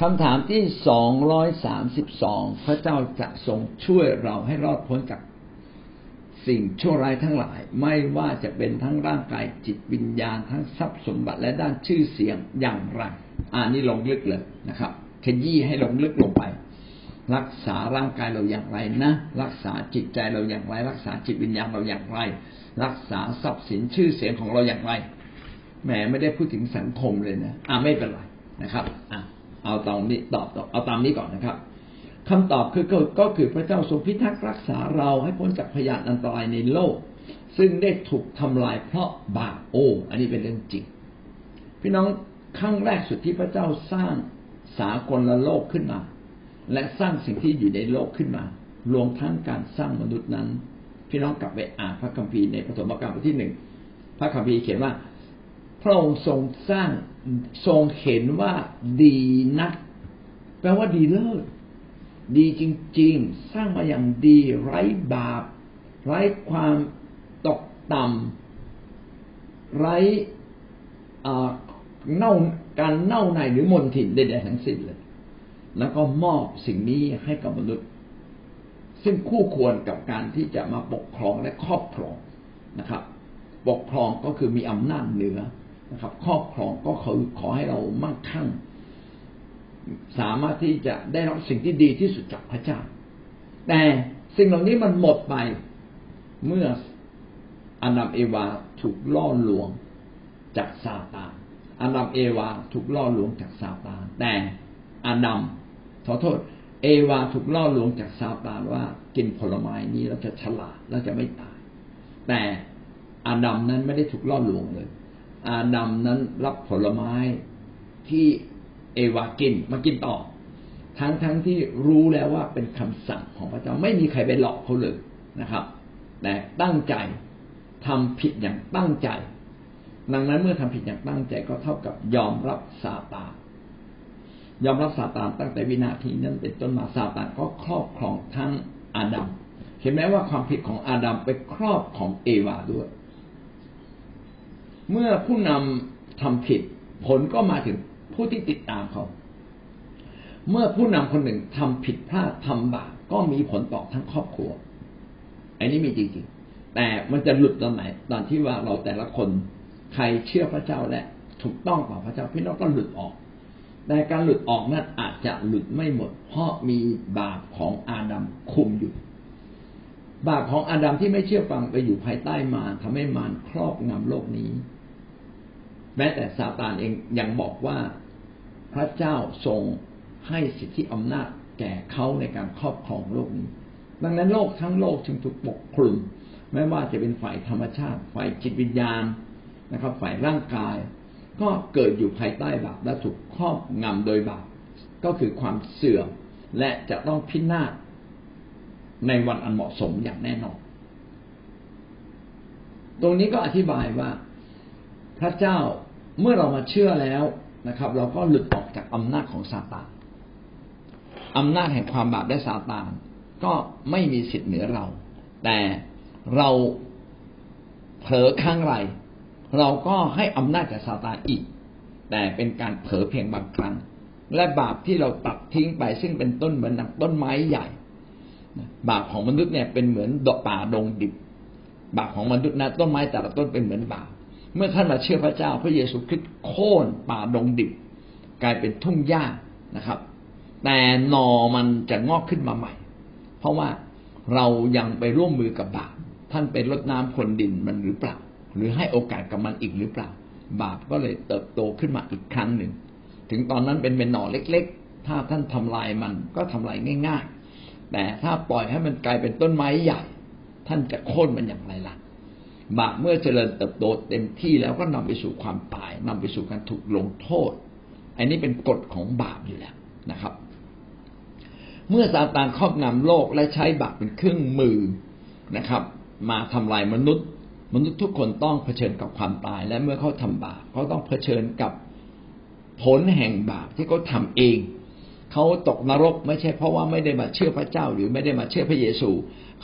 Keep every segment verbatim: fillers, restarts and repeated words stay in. คำถามที่สองร้อยสามสิบสองพระเจ้าจะทรงช่วยเราให้รอดพ้นจากสิ่งชั่วร้ายทั้งหลายไม่ว่าจะเป็นทั้งร่างกายจิตวิญญาณทั้งทรัพย์สมบัติและด้านชื่อเสียงอย่างไรอ่านี่ลงลึกเลยนะครับขยี้ให้ลงลึกลงไปรักษาร่างกายเราอย่างไรนะรักษาจิตใจเราอย่างไรรักษาจิตวิญญาณเราอย่างไรรักษาทรัพย์สินชื่อเสียงของเราอย่างไรแหมไม่ได้พูดถึงสังคมเลยนะอ่าไม่เป็นไรนะครับอ่าเอาตามนี้ตอบเอาตามนี้ก่อนนะครับคำตอบคือก็คือพระเจ้าทรงพิทักษ์รักษาเราให้พ้นจากพยานอันตรายในโลกซึ่งได้ถูกทำลายเพราะบาปโอ้อันนี้เป็นเรื่องจริงพี่น้องครั้งแรกสุดที่พระเจ้าสร้างสากลโลกขึ้นมาและสร้างสิ่งที่อยู่ในโลกขึ้นมารวมทั้งการสร้างมนุษย์นั้นพี่น้องกลับไปอ่านพระคัมภีร์ในปฐมกาลบทที่หนึ่งพระคัมภีร์เขียนว่าพระองค์ทรงสร้างทรงเห็นว่าดีนักแปลว่าดีเลิศดีจริงๆสร้างมาอย่างดีไร้บาปไร้ความตกต่ำไร้เน่าการเน่าในหรือมลทินใดๆทั้งสิ้นเลยแล้วก็มอบสิ่งนี้ให้กับมนุษย์ซึ่งคู่ควรกับการที่จะมาปกครองและครอบครองนะครับปกครองก็คือมีอำนาจเหนือนะครับครอบครองก็คือขอให้เรามั่งคั่งสามารถที่จะได้รับสิ่งที่ดีที่สุดจากพระเจ้าแต่สิ่งเหล่านี้มันหมดไปเมื่ออาดัมเอวาถูกล่อลวงจากซาตานอาดัมเอวาถูกล่อลวงจากซาตานแต่อาดัมขอโทษเอวาถูกล่อลวงจากซาตานว่ากินผลไม้นี้เราจะฉลาดเราจะไม่ตายแต่อาดัมนั้นไม่ได้ถูกล่อลวงเลยอาดัมนั้นรับผลไม้ที่เอวากินมากินต่อทั้งๆ ท, ที่รู้แล้วว่าเป็นคำสั่งของพระเจ้าไม่มีใครไปหลอกเขาเลยนะครับแต่ตั้งใจทำผิดอย่างตั้งใจดังนั้นเมื่อทำผิดอย่างตั้งใจก็เท่ากับยอมรับซาตานยอมรับซาตานตั้งแต่วินาทีนั้นเป็นต้นมาซาตานก็ครอบครองทั้งอาดัมเห็นไหมว่าความผิดของอาดัมไปครอบของเอวาด้วยเมื่อผู้นำทำผิดผลก็มาถึงผู้ที่ติดตามเขาเมื่อผู้นำคนหนึ่งทำผิดพลาดทำบาปก็มีผลต่อทั้งครอบครัวอันนี้มีจริงๆแต่มันจะหลุดตอนไหนตอนที่ว่าเราแต่ละคนใครเชื่อพระเจ้าและถูกต้องต่อพระเจ้าพี่น้องก็หลุดออกแต่การหลุดออกนั้นอาจจะหลุดไม่หมดเพราะมีบาปของอาดัมคุมอยู่บาปของอาดัมที่ไม่เชื่อฟังไปอยู่ภายใต้มารทำให้มารครอบงำโลกนี้แม้แต่ซาตานเองยังบอกว่าพระเจ้าทรงให้สิทธิอำนาจแก่เขาในการครอบครองโลกนี้ดังนั้นโลกทั้งโลกจึงถูกปกคลุมไม่ว่าจะเป็นฝ่ายธรรมชาติฝ่ายจิตวิญญาณนะครับฝ่ายร่างกายก็เกิดอยู่ภายใต้บาปและถูกครอบงำโดยบาปก็คือความเสื่อมและจะต้องพินาศในวันอันเหมาะสมอย่างแน่นอนตรงนี้ก็อธิบายว่าพระเจ้าเมื่อเรามาเชื่อแล้วนะครับเราก็หลุดออกจากอำนาจของซาตานอำนาจแห่งความบาปและซาตานก็ไม่มีสิทธิ์เหนือเราแต่เราเผลอครั้งไรเราก็ให้อำนาจแก่ซาตานอีกแต่เป็นการเผลอเพียงบางครั้งและบาปที่เราตัดทิ้งไปซึ่งเป็นต้นเหมือนหนักต้นไม้ใหญ่บาปของมนุษย์เนี่ยเป็นเหมือนดอกป่าดงดิบบาปของมนุษย์นะต้นไม้แต่ละต้นเป็นเหมือนบาปเมื่อท่านมาเชื่อพระเจ้าพระเยซูคริสต์โค่นป่าดงดิบกลายเป็นทุ่งหญ้านะครับแต่หน่อมันจะงอกขึ้นมาใหม่เพราะว่าเรายังไปร่วมมือกับบาปท่านไปรดน้ำพรวนดินมันหรือเปล่าหรือให้โอกาสกับมันอีกหรือเปล่าบาปก็เลยเติบโตขึ้นมาอีกครั้งหนึ่งถึงตอนนั้นเป็นเป็นหน่อเล็กๆถ้าท่านทำลายมันก็ทำลายง่ายๆแต่ถ้าปล่อยให้มันกลายเป็นต้นไม้ใหญ่ท่านจะโค่นมันอย่างไรล่ะบาปเมื่อเจริญเติบโตเต็มที่แล้วก็นำไปสู่ความตายนำไปสู่การถูกลงโทษอันนี้เป็นกฎของบาปอยู่แล้วนะครับเมื่อซาตานครอบงำโลกและใช้บาปเป็นเครื่องมือนะครับมาทำลายมนุษย์มนุษย์ทุกคนต้องเผชิญกับความตายและเมื่อเขาทำบาปเขาต้องเผชิญกับผลแห่งบาปที่เขาทำเองเขาตกนรกไม่ใช่เพราะว่าไม่ได้มาเชื่อพระเจ้าหรือไม่ได้มาเชื่อพระเยซู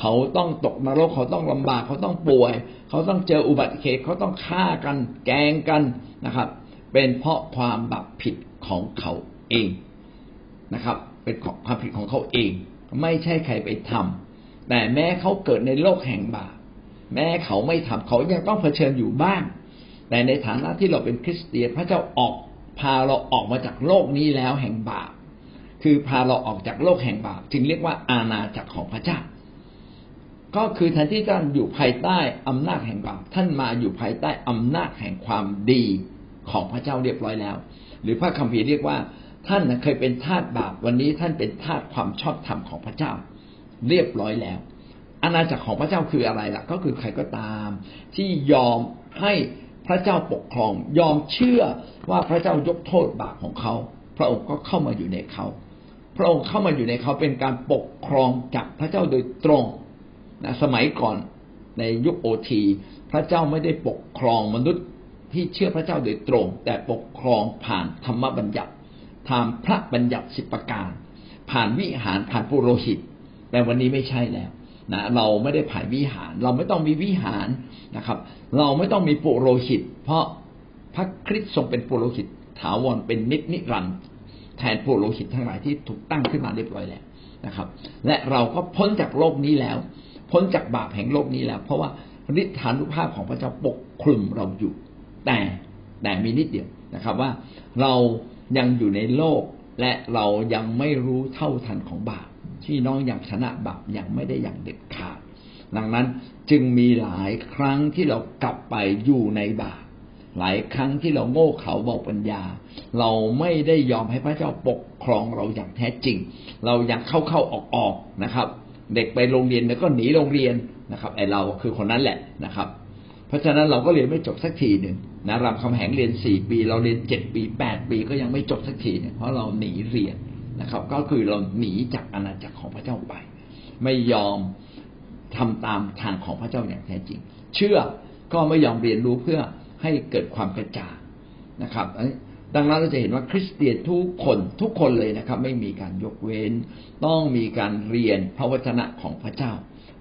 เขาต้องตกนรกเขาต้องลำบากเขาต้องป่วยเขาต้องเจออุบัติเหตุเขาต้องฆ่ากันแกล้งกันนะครับเป็นเพราะความบาปผิดของเขาเอง นะครับ เป็นความผิดของเขาเองไม่ใช่ใครไปทำแต่แม้เขาเกิดในโลกแห่งบาปแม้เขาไม่ทำเขายังต้องเผชิญอยู่บ้างแต่ในฐานะที่เราเป็นคริสเตียนพระเจ้าออกพาเราออกมาจากโลกนี้แล้วแห่งบาปคือพาเราออกจากโลกแห่งบาปจึงเรียกว่าอาณาจักรของพระเจ้าก็คือแทนที่ท่านอยู่ภายใต้อำนาจแห่งบาปท่านมาอยู่ภายใต้อำนาจแห่งความดีของพระเจ้าเรียบร้อยแล้วหรือพระคัมภีร์เรียกว่าท่านเคยเป็นทาสบาปวันนี้ท่านเป็นทาสความชอบธรรมของพระเจ้าเรียบร้อยแล้วอาณาจักรของพระเจ้าคืออะไรล่ะก็คือใครก็ตามที่ยอมให้พระเจ้าปกครองยอมเชื่อว่าพระเจ้ายกโทษบาปของเขาพระองค์ก็เข้ามาอยู่ในเขาพระองค์เข้ามาอยู่ในเขาเป็นการปกครองจากพระเจ้าโดยตรงนะสมัยก่อนในยุคโอทีพระเจ้าไม่ได้ปกครองมนุษย์ที่เชื่อพระเจ้าโดยตรงแต่ปกครองผ่านธรรมบัญญัติทางพระบัญญัติสิบประการผ่านวิหารผ่านปุโรหิตแต่วันนี้ไม่ใช่แล้วนะเราไม่ได้ผ่านวิหารเราไม่ต้องมีวิหารนะครับเราไม่ต้องมีปุโรหิตเพราะพระคริสต์ทรงเป็นปุโรหิตถาวรเป็นนิจนิรันดร์แทนปุโรหิตทั้งหลายที่ถูกตั้งขึ้นมาเรียบร้อยแล้วนะครับและเราก็พ้นจากโลกนี้แล้วพ้นจากบาปแห่งโลกนี้แล้วเพราะว่าฤทธานุภาพของพระเจ้าปกคลุมเราอยู่แต่แต่มีนิดเดียวนะครับว่าเรายังอยู่ในโลกและเรายังไม่รู้เท่าทันของบาปที่น้องยังชนะบาปยังไม่ได้อย่างเด็ดขาดดังนั้นจึงมีหลายครั้งที่เรากลับไปอยู่ในบาปหลายครั้งที่เราโง่เขลาเบาปัญญาเราไม่ได้ยอมให้พระเจ้าปกครองเราอย่างแท้จริงเรายังเข้าเข้าออกออกนะครับเด็กไปโรงเรียนแล้วก็หนีโรงเรียนนะครับไอเราคือคนนั้นแหละนะครับเพราะฉะนั้นเราก็เรียนไม่จบสักทีนึงนะรามคำแหงเรียนสี่ปีเราเรียนเจ็ดปีแปดปีก็ยังไม่จบสักทีเนี่ยเพราะเราหนีเรียนนะครับก็คือเราหนีจากอาณาจักรของพระเจ้าไปไม่ยอมทำตามทางของพระเจ้าอย่างแท้จริงเชื่อก็ไม่ยอมเรียนรู้เพื่อให้เกิดความกระจ่างนะครับดังนั้นเราจะเห็นว่าคริสเตียนทุกคนทุกคนเลยนะครับไม่มีการยกเว้นต้องมีการเรียนพระวจนะของพระเจ้า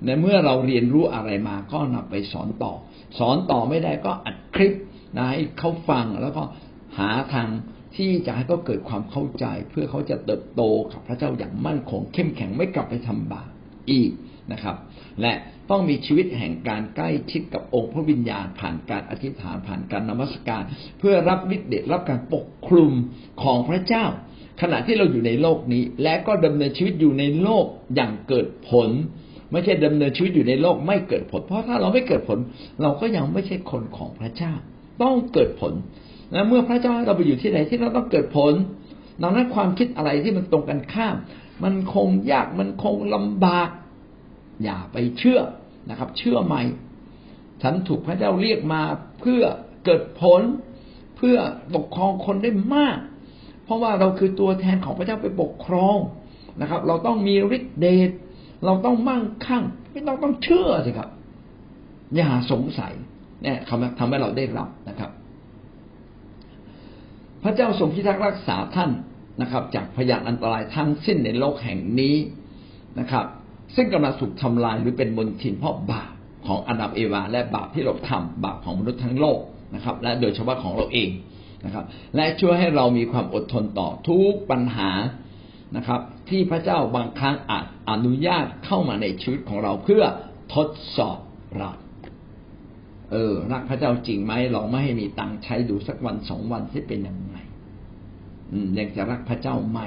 ในเมื่อเราเรียนรู้อะไรมาก็นำไปสอนต่อสอนต่อไม่ได้ก็อัดคลิปนะให้เขาฟังแล้วก็หาทางที่จะให้เขาเกิดความเข้าใจเพื่อเขาจะเติบโตกับพระเจ้าอย่างมั่นคงเข้มแข็งไม่กลับไปทำบาปอีกนะครับและต้องมีชีวิตแห่งการใกล้ชิดกับองค์พระวิญญาณผ่านการอธิษฐานผ่านการนมัสการเพื่อรับฤทธิ์เดชรับการปกคลุมของพระเจ้าขณะที่เราอยู่ในโลกนี้และก็ดำเนินชีวิตอยู่ในโลกอย่างเกิดผลไม่ใช่ดำเนินชีวิตอยู่ในโลกไม่เกิดผลเพราะถ้าเราไม่เกิดผลเราก็ยังไม่ใช่คนของพระเจ้าต้องเกิดผลและเมื่อพระเจ้าให้เราไปอยู่ที่ไหนที่เราต้องเกิดผลดังนั้นความคิดอะไรที่มันตรงกันข้ามมันคงยากมันคงลำบากอย่าไปเชื่อนะครับเชื่อใหม่ฉันถูกพระเจ้าเรียกมาเพื่อเกิดผลเพื่อปกครองคนได้มากเพราะว่าเราคือตัวแทนของพระเจ้าไปปกครองนะครับเราต้องมีฤทธิ์เดชเราต้องมั่งคั่งไม่ต้องต้องเชื่อสิครับอย่าสงสัยเนี่ยทำให้เราได้รับนะครับพระเจ้าทรงพิทักษ์รักษาท่านนะครับจากพยานอันตรายทั้งสิ้นในโลกแห่งนี้นะครับซึ่งกำลังถูกทำลายหรือเป็นมลทินเพราะบาปของอาดัมเอวาและบาปที่เราทำบาปของมนุษย์ทั้งโลกนะครับและโดยเฉพาะของเราเองนะครับและช่วยให้เรามีความอดทนต่อทุกปัญหานะครับที่พระเจ้าบางครั้งอาจอนุญาตเข้ามาในชีวิตของเราเพื่อทดสอบเราเออรักพระเจ้าจริงไหมลองไม่ให้มีตังค์ใช้ดูสักวันสองวันจะเป็นยังไงยังจะรักพระเจ้าไหม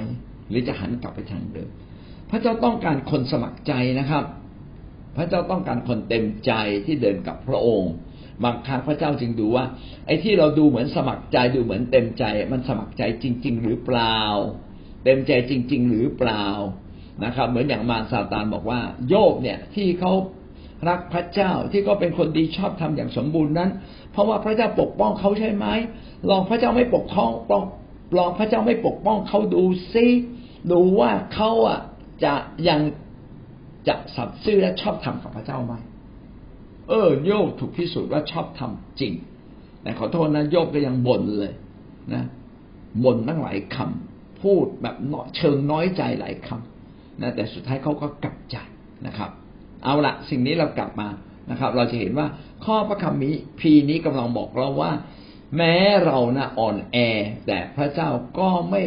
หรือจะหันกลับไปทางเดิมพระเจ้าต้องการคนสมัครใจนะครับพระเจ้าต้องการคนเต็มใจที่เดินกับพระองค์บางครั้งพระเจ้าจึงดูว่าไอ้ที่เราดูเหมือนสมัครใจดูเหมือนเต็มใจมันสมัครใจจริงๆหรือเปล่าเต็มใจจริงๆหรือเปล่านะครับเหมือนอย่างมารซาตานบอกว่าโยบเนี่ยที่เขารักพระเจ้าที่ก็เป็นคนดีชอบทำอย่างสมบูรณ์นั้นเพราะว่าพระเจ้าปกป้องเขาใช่ไหมลองพระเจ้าไม่ปกป้องลองพระเจ้าไม่ปกป้องเขาดูซิดูว่าเขาอ่ะจะยังจะสัตย์ซื่อและชอบธรรมกับพระเจ้าไหมเออโยบถูกพิสูจน์ว่าชอบธรรมจริงแต่ขอโทษนะโยบก็ยังบ่นเลยนะบ่นตั้งหลายคำพูดแบบเชิงน้อยใจหลายคำนะแต่สุดท้ายเขาก็กลับใจนะครับเอาละสิ่งนี้เรากลับมานะครับเราจะเห็นว่าข้อพระคัมภีร์พีนี้กำลังบอกเราว่าแม้เรานะอ่อนแอแต่พระเจ้าก็ไม่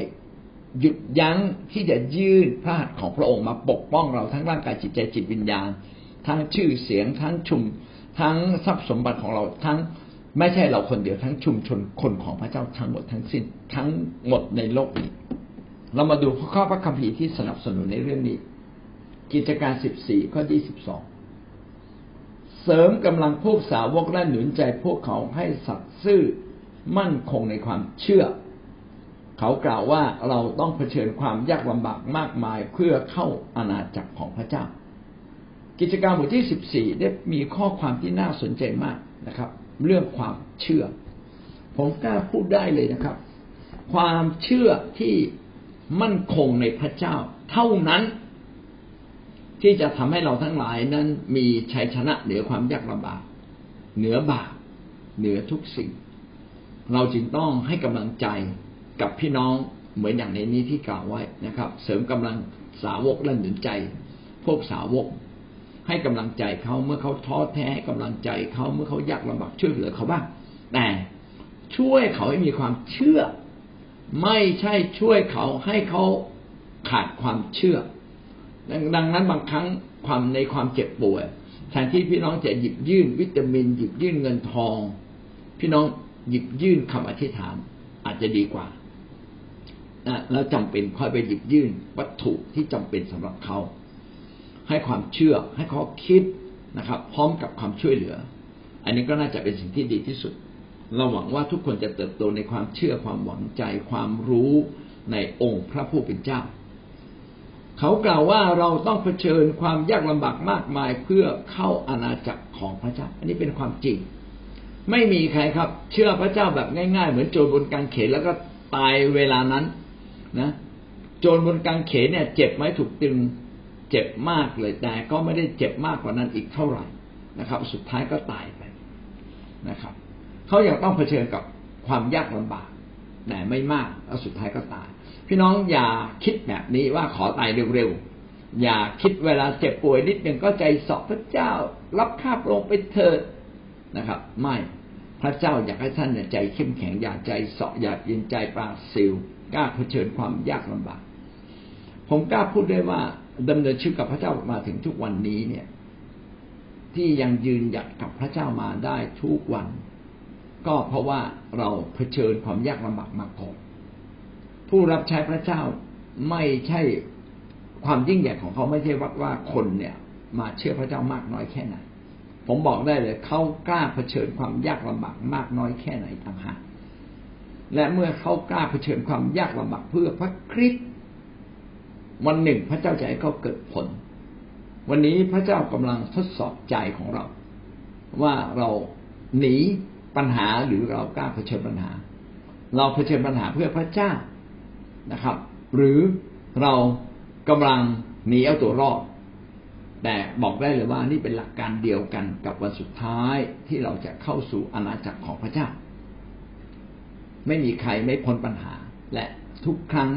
หยุดยั้งที่จะยื่นพระหัตถ์ของพระองค์มาปกป้องเราทั้งร่างกายจิตใจจิตวิญญาณทั้งชื่อเสียงทั้งชุมทั้งทรัพย์สมบัติของเราทั้งไม่ใช่เราคนเดียวทั้งชุมชนคนของพระเจ้าทั้งหมดทั้งสิ้นทั้งหมดในโลกนี้เรามาดูข้อพระคัมภีร์ที่สนับสนุนในเรื่องนี้กิจการสิบสี่ข้อที่สิบสองเสริมกำลังพวกสาวกและหนุนใจพวกเขาให้สัตย์ซื่อมั่นคงในความเชื่อเขากล่าวว่าเราต้องเผชิญความยากลำบากมากมายเพื่อเข้าอาณาจักรของพระเจ้ากิจการบทที่สิบสี่ได้มีข้อความที่น่าสนใจมากนะครับเรื่องความเชื่อผมกล้าพูดได้เลยนะครับความเชื่อที่มั่นคงในพระเจ้าเท่านั้นที่จะทำให้เราทั้งหลายนั้นมีชัยชนะเหนือความยากลำบากเหนือบาปเหนือทุกสิ่งเราจึงต้องให้กำลังใจกับพี่น้องเหมือนอย่างในนี้ที่กล่าวไว้นะครับเสริมกำลังสาวกและหนุนใจพวกสาวกให้กำลังใจเขาเมื่อเขาท้อแท้ให้กำลังใจเขาเมื่อเขายากลำบากช่วยเหลือเขาบ้างแต่ช่วยเขาให้มีความเชื่อไม่ใช่ช่วยเขาให้เขาขาดความเชื่อดังนั้นบางครั้งความในความเจ็บป่วยแทนที่พี่น้องจะหยิบยื่นวิตามินหยิบยื่นเงินทองพี่น้องหยิบยื่นคำอธิษฐานอาจจะดีกว่าแล้วจำเป็นค่อยไปหยิบยื่นวัตถุที่จำเป็นสำหรับเขาให้ความเชื่อให้เขาคิดนะครับพร้อมกับความช่วยเหลืออันนี้ก็น่าจะเป็นสิ่งที่ดีที่สุดเราหวังว่าทุกคนจะเติบโตในความเชื่อความหวังใจความรู้ในองค์พระผู้เป็นเจ้าเขากล่าวว่าเราต้องเผชิญความยากลำบากมากมายเพื่อเข้าอาณาจักรของพระเจ้าอันนี้เป็นความจริงไม่มีใครครับเชื่อพระเจ้าแบบง่ายๆเหมือนโจรบนกางเขนแล้วก็ตายเวลานั้นนะโจรบนกางเขนเนี่ยเจ็บไหมถูกตึงเจ็บมากเลยแต่ก็ไม่ได้เจ็บมากกว่านั้นอีกเท่าไหร่นะครับสุดท้ายก็ตายไปนะครับเขาอยากต้องเผชิญกับความยากลำบากแต่ไม่มากแล้วสุดท้ายก็ตายพี่น้องอย่าคิดแบบนี้ว่าขอตายเร็วๆอย่าคิดเวลาเจ็บป่วยนิดนึงก็ใจเสาะพระเจ้ารับข้าพระองค์ไปเถิดนะครับไม่พระเจ้าอยากให้ท่านเนี่ยใจเข้มแข็งอย่าใจเสาะอย่าเย็นใจปราศิลกล้าเผชิญความยากลำบากผมกล้าพูดได้ว่าดำเนินชีวิตกับพระเจ้ามาถึงทุกวันนี้เนี่ยที่ยังยืนหยัดกับพระเจ้ามาได้ทุกวันก็เพราะว่าเราเผชิญความยากลำบากมาก่อนผู้รับใช้พระเจ้าไม่ใช่ความยิ่งใหญ่ของเขาไม่ใช่วัดว่าคนเนี่ยมาเชื่อพระเจ้ามากน้อยแค่ไหนผมบอกได้เลยเขากล้าเผชิญความยากลำบากมากน้อยแค่ไหนต่างหากและเมื่อเขากล้าเผชิญความยากลำบากเพื่อพระคริสต์วันหนึ่งพระเจ้าจะให้เขาเกิดผลวันนี้พระเจ้ากำลังทดสอบใจของเราว่าเราหนีปัญหาหรือเรากล้าเผชิญปัญหาเราเผชิญปัญหาเพื่อพระเจ้านะครับหรือเรากำลังหนีเอาตัวรอดแต่บอกได้เลยว่านี่เป็นหลักการเดียวกันกับวันสุดท้ายที่เราจะเข้าสู่อาณาจักรของพระเจ้าไม่มีใครไม่พ้นปัญหาและทุกครั้ง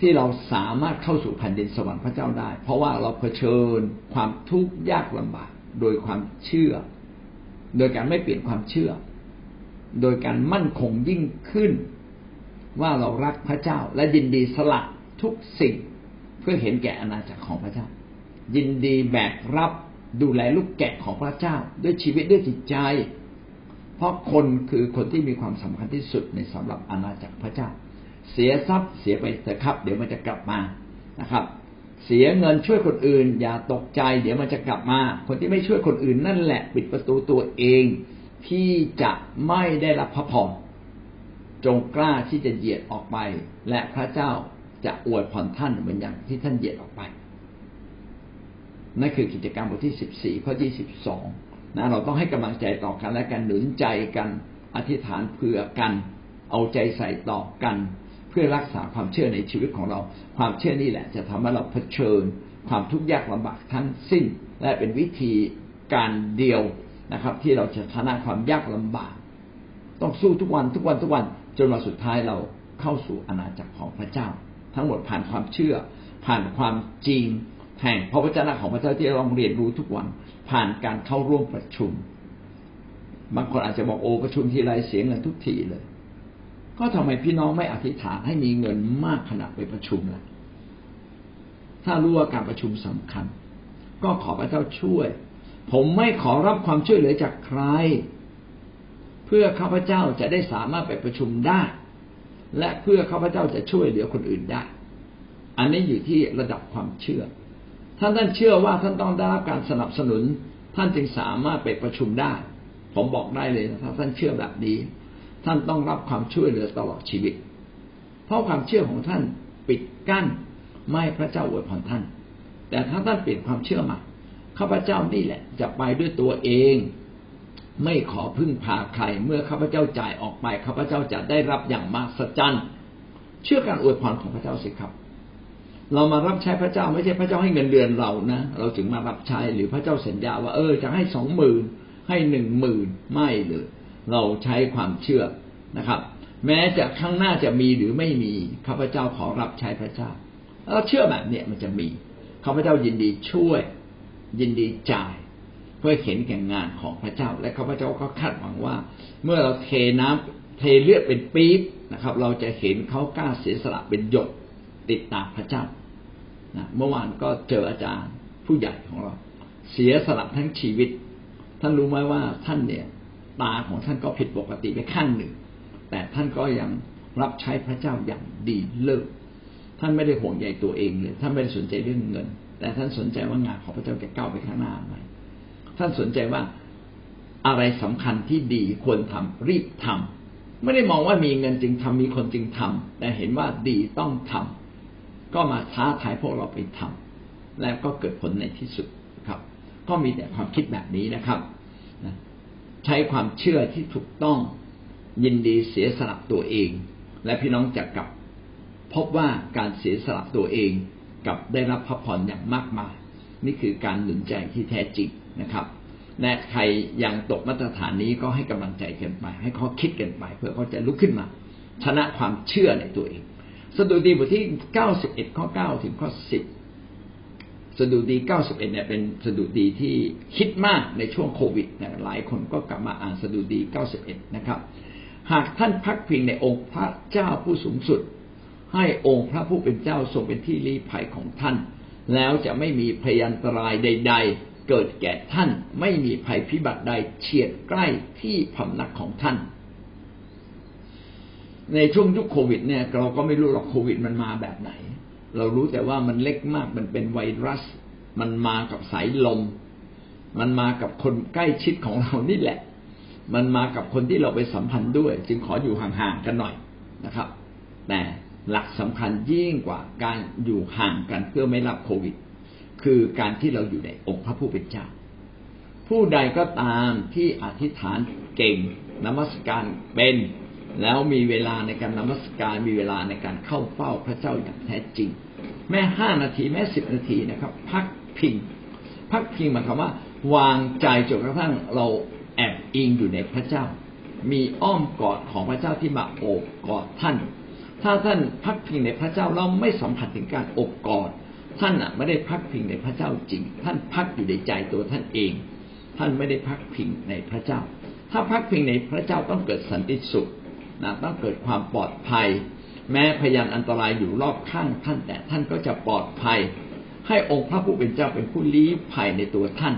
ที่เราสามารถเข้าสู่แผ่นดินสวรรค์พระเจ้าได้เพราะว่าเราเผชิญความทุกข์ยากลำบากโดยความเชื่อโดยการไม่เปลี่ยนความเชื่อโดยการมั่นคงยิ่งขึ้นว่าเรารักพระเจ้าและยินดีสละทุกสิ่งเพื่อเห็นแก่อาณาจักรของพระเจ้ายินดีแบกรับดูแลลูกแกะของพระเจ้าด้วยชีวิตด้วยจิตใจเพราะคนคือคนที่มีความสำคัญที่สุดในสำหรับอาณาจักรพระเจ้าเสียทรัพย์เสียไปเถอะครับเดี๋ยวมันจะกลับมานะครับเสียเงินช่วยคนอื่นอย่าตกใจเดี๋ยวมันจะกลับมาคนที่ไม่ช่วยคนอื่นนั่นแหละปิดประตูตัวเองที่จะไม่ได้รับพระพรจงกล้าที่จะเหยียดออกไปและพระเจ้าจะอวยพรท่านเหมือนอย่างที่ท่านเหยียดออกไปนั่นคือกิจการบทที่สิบสี่ข้อที่สิบสองนะเราต้องให้กำลังใจต่อกันและกันหนุนใจกันอธิษฐานเผื่อกันเอาใจใส่ต่อกันเพื่อรักษาความเชื่อในชีวิตของเราความเชื่อนี่แหละจะทำให้เราเผชิญความทุกข์ยากลำบากทั้งสิ้นและเป็นวิธีการเดียวนะครับที่เราจะชนะความยากลำบากต้องสู้ทุกวันทุกวันทุกวันจนวันสุดท้ายเราเข้าสู่อาณาจักรของพระเจ้าทั้งหมดผ่านความเชื่อผ่านความจริงแห่งพระวจนะของพระเจ้าที่เราเรียนรู้ทุกวันผ่านการเข้าร่วมประชุมบางคนอาจจะบอกโอ้ประชุมทีไรเสียเงินทุกทีเลย ก็ทำไมพี่น้องไม่อธิษฐานให้มีเงินมากขณะไปประชุมล่ะถ้ารู้ว่าการประชุมสำคัญก็ขอพระเจ้าช่วยผมไม่ขอรับความช่วยเหลือจากใครเพื่อข้าพเจ้าจะได้สามารถไปประชุมได้และเพื่อข้าพเจ้าจะช่วยเหลือคนอื่นได้อันนี้อยู่ที่ระดับความเชื่อท่านท่านเชื่อว่าท่านต้องได้รับการสนับสนุนท่านจึงสามารถไปประชุมได้ผมบอกได้เลยถ้าท่านเชื่อแบบนี้ท่านต้องรับความช่วยเหลือตลอดชีวิตเพราะความเชื่อของท่านปิดกั้นไม่พระเจ้าอวยพรท่านแต่ถ้าท่านเปลี่ยนความเชื่อใหม่ข้าพเจ้านี่แหละจะไปด้วยตัวเองไม่ขอพึ่งพาใครเมื่อข้าพเจ้าจ่ายออกไปข้าพเจ้าจะได้รับอย่างมหัศจรรย์เชื่อการอวยพรของพระเจ้าสิครับเรามารับใช้พระเจ้าไม่ใช่พระเจ้าให้เงินเดือนเรานะเราถึงมารับใช้หรือพระเจ้าสัญญาว่าเออจะให้ สองหมื่น ให้ หนึ่งหมื่น ไม่เลยเราใช้ความเชื่อนะครับแม้จะข้างหน้าจะมีหรือไม่มีข้าพเจ้าขอรับใช้พระเจ้าเราเชื่อแบบเนี้ยมันจะมีข้าพเจ้ายินดีช่วยยินดีจ่ายเพื่อเห็นแก่งานของพระเจ้าและข้าพเจ้าก็คาดหวังว่าเมื่อเราเทน้ำเทเลือดเป็นปี๊บนะครับเราจะเห็นเขากล้าเสียสละเป็นหยดติดตามพระเจ้านะเมื่อวานก็เจออาจารย์ผู้ใหญ่ของเราเสียสละทั้งชีวิตท่านรู้ไหมว่าท่านเนี่ยตาของท่านก็ผิดปกติไปข้างหนึ่งแต่ท่านก็ยังรับใช้พระเจ้าอย่างดีเลิศท่านไม่ได้ห่วงใยตัวเองเลยท่านไม่ได้สนใจเรื่องเงินแต่ท่านสนใจว่างานของพระเจ้าจะก้าวไปข้างหน้าไหมท่านสนใจว่าอะไรสำคัญที่ดีควรทำรีบทำไม่ได้มองว่ามีเงินจึงทำมีคนจึงทำแต่เห็นว่าดีต้องทำก็มาท้าทายพวกเราไปทำแล้วก็เกิดผลในที่สุดครับก็มีแต่ความคิดแบบนี้นะครับใช้ความเชื่อที่ถูกต้องยินดีเสียสละตัวเองและพี่น้องจะกลับพบว่าการเสียสละตัวเองกับได้รับพระพรอย่างมากมายนี่คือการหนุนใจที่แท้จริงนะครับและใครยังตกมาตรฐานนี้ก็ให้กำลังใจกันไปให้เขาคิดกันไปเพื่อเขาจะลุกขึ้นมาชนะความเชื่อในตัวเองสดุดีบทที่เก้าสิบเอ็ดข้อเก้าถึงข้อสิบสดุดีเก้าสิบเอ็ดเนี่ยเป็นสดุดีที่คิดมากในช่วงโควิดนะหลายคนก็กลับมาอ่านสดุดีเก้าสิบเอ็ดนะครับหากท่านพักพิงในองค์พระเจ้าผู้สูงสุดให้องค์พระผู้เป็นเจ้าทรงเป็นที่ลี้ภัยของท่านแล้วจะไม่มีพยันตรายใดๆเกิดแก่ท่านไม่มีภัยพิบัติใดเฉียดใกล้ที่พำนักของท่านในช่วงยุคโควิดเนี่ยเราก็ไม่รู้หรอกโควิดมันมาแบบไหนเรารู้แต่ว่ามันเล็กมากมันเป็นไวรัสมันมากับสายลมมันมากับคนใกล้ชิดของเรานี่แหละมันมากับคนที่เราไปสัมพันธ์ด้วยจึงขออยู่ห่างๆกันหน่อยนะครับแต่หลักสำคัญยิ่งกว่าการอยู่ห่างกันเพื่อไม่รับโควิดคือการที่เราอยู่ในองค์พระผู้เป็นเจ้าผู้ใดก็ตามที่อธิษฐานเก่งนมัสการเป็นแล้วมีเวลาในการนมัสการมีเวลาในการเข้าเฝ้าพระเจ้าอย่างแท้จริงแม้ห้านาทีแม้สิบนาทีนะครับพักพิงพักพิงหมายความว่าวางใจจนกระทั่งเราแอบอิงอยู่ในพระเจ้ามีอ้อมกอดของพระเจ้าที่มาโอบกอดท่านถ้าท่านพักพิงในพระเจ้าเราไม่สัมผัสถึงการอบกอดท่านไม่ได้พักพิงในพระเจ้าจริงท่านพักอยู่ในใจตัวท่านเองท่านไม่ได้พักพิงในพระเจ้าถ้าพักพิงในพระเจ้าต้องเกิดสันติสุขนะต้องเกิดความปลอดภัยแม้พยานอันตรายอยู่รอบข้างท่านแต่ท่านก็จะปลอดภัยให้องค์พระผู้เป็นเจ้าเป็นผู้ลี้ภัยในตัวท่าน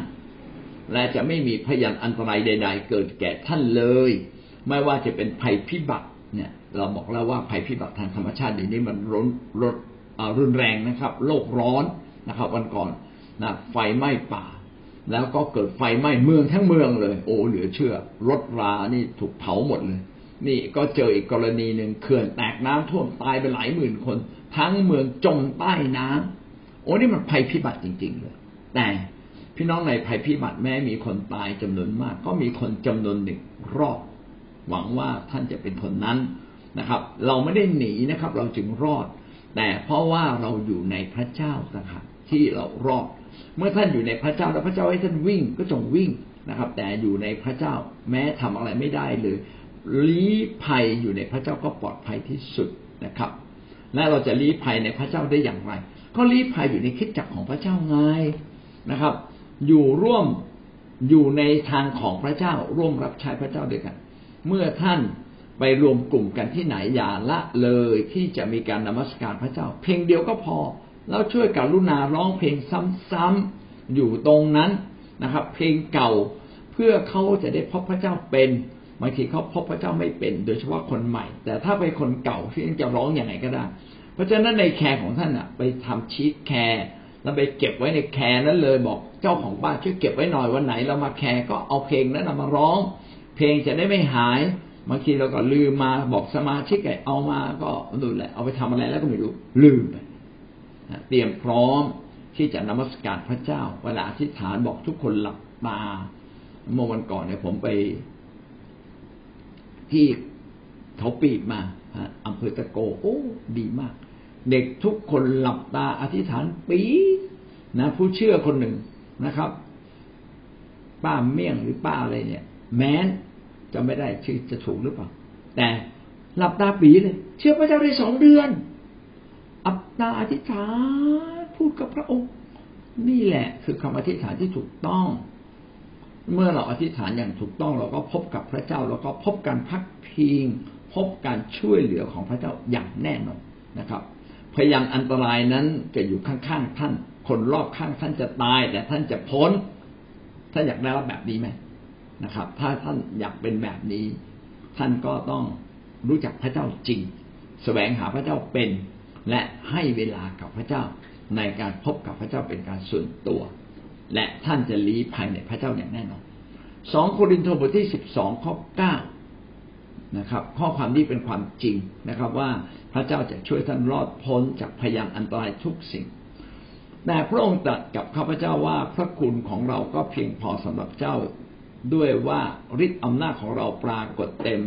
และจะไม่มีพยานอันตรายใดๆเกิดแก่ท่านเลยไม่ว่าจะเป็นภัยพิบัติเนี่ยเราบอกแล้วว่าภัยพิบัติทางธรรมชาติเดี๋ยวนี้มันร้อนร้อนรุนแรงนะครับโลกร้อนนะครับวันก่อนนะไฟไหม้ป่าแล้วก็เกิดไฟไหม้เมืองทั้งเมืองเลยโอ้เหลือเชื่อรถรานี่ถูกเผาหมดเลยนี่ก็เจออีกกรณีนึงเขื่อนแตกน้ำท่วมตายไปหลายหมื่นคนทั้งเมืองจมใต้น้ำโอ้นี่มันภัยพิบัติจริงๆเลยแต่พี่น้องในภัยพิบัติแม้มีคนตายจำนวนมากก็มีคนจำนวนหนึ่งรอดหวังว่าท่านจะเป็นคนนั้นนะครับเราไม่ได้หนีนะครับเราจึงรอดแต่เพราะว่าเราอยู่ในพระเจ้าต่างหากที่เรารอดเมื่อท่านอยู่ในพระเจ้าแล้วพระเจ้าให้ท่านวิ่งก็จงวิ่งนะครับแต่อยู่ในพระเจ้าแม้ทำอะไรไม่ได้เลยลี้ภัยอยู่ในพระเจ้าก็ปลอดภัยที่สุดนะครับและเราจะลี้ภัยในพระเจ้าได้อย่างไรก็ลี้ภัยอยู่ในคริสตจักรของพระเจ้าไงนะครับอยู่ร่วมอยู่ในทางของพระเจ้าร่วมรับใช้พระเจ้าด้วยกันเมื่อท่านไป ไปรวมกลุ่มกันที่ไหนอย่าละเลยที่จะมีการนมัสการพระเจ้าเพลงเดียวก็พอแล้วช่วยกรุณาร้องเพลงซ้ำๆอยู่ตรงนั้นนะครับเพลงเก่าเพื่อเขาจะได้พบพระเจ้าเป็นบางทีเขาพบพระเจ้าไม่เป็นโดยเฉพาะคนใหม่แต่ถ้าเป็นคนเก่าที่จะร้องอย่างไรก็ได้เพราะฉะนั้นในแคร์ของท่านอ่ะไปทำชีทแคร์แล้วไปเก็บไว้ในแคร์นั้นเลยบอกเจ้าของบ้านช่วยเก็บไว้หน่อยวันไหนเรามาแคร์ก็เอาเพลงนั้นมาร้องเพลงจะได้ไม่หายบางทีเราก็ลืมมาบอกสมาชิกเอามาก็ดูแหละเอาไปทำอะไรแล้วก็ไม่รู้ลืมไปเตรียมพร้อมที่จะนมัสการพระเจ้าเวลาอธิษฐานบอกทุกคนหลับตาเมื่อวันก่อนเนี่ยผมไปที่เขาปีบมาอำเภอตะโกโอ้ดีมากเด็กทุกคนหลับตาอธิษฐานปีนะผู้เชื่อคนหนึ่งนะครับป้าเมี่ยงหรือป้าอะไรเนี่ยแม้นจะไม่ได้ชื่อจะถูกหรือเปล่าแต่หลับตาปีเลยเชื่อพระเจ้าได้สองเดือนอัปตาอธิษฐานพูดกับพระองค์นี่แหละคือคำอธิษฐานที่ถูกต้องเมื่อเราอธิษฐานอย่างถูกต้องเราก็พบกับพระเจ้าแล้วก็พบการพักพิงพบการช่วยเหลือของพระเจ้าอย่างแน่นอนนะครับพยานอันตรายนั้นจะอยู่ข้างๆท่านคนรอบข้างท่านจะตายแต่ท่านจะพ้นท่านอยากได้รับแบบนี้ไหมนะครับถ้าท่านอยากเป็นแบบนี้ท่านก็ต้องรู้จักพระเจ้าจริงแสวงหาพระเจ้าเป็นและให้เวลากับพระเจ้าในการพบกับพระเจ้าเป็นการส่วนตัวและท่านจะลี้ภัยในพระเจ้าอย่างแน่นอนสองโครินธ์บทที่สิบสองข้อเก้านะครับข้อความนี้เป็นความจริงนะครับว่าพระเจ้าจะช่วยท่านรอดพ้นจากพยานอันตรายทุกสิ่งแต่พระองค์ตรัสกับข้าพเจ้าว่าพระคุณของเราก็เพียงพอสำหรับเจ้าด้วยว่าฤทธิ์อำนาจของเราปรากฏเต็ม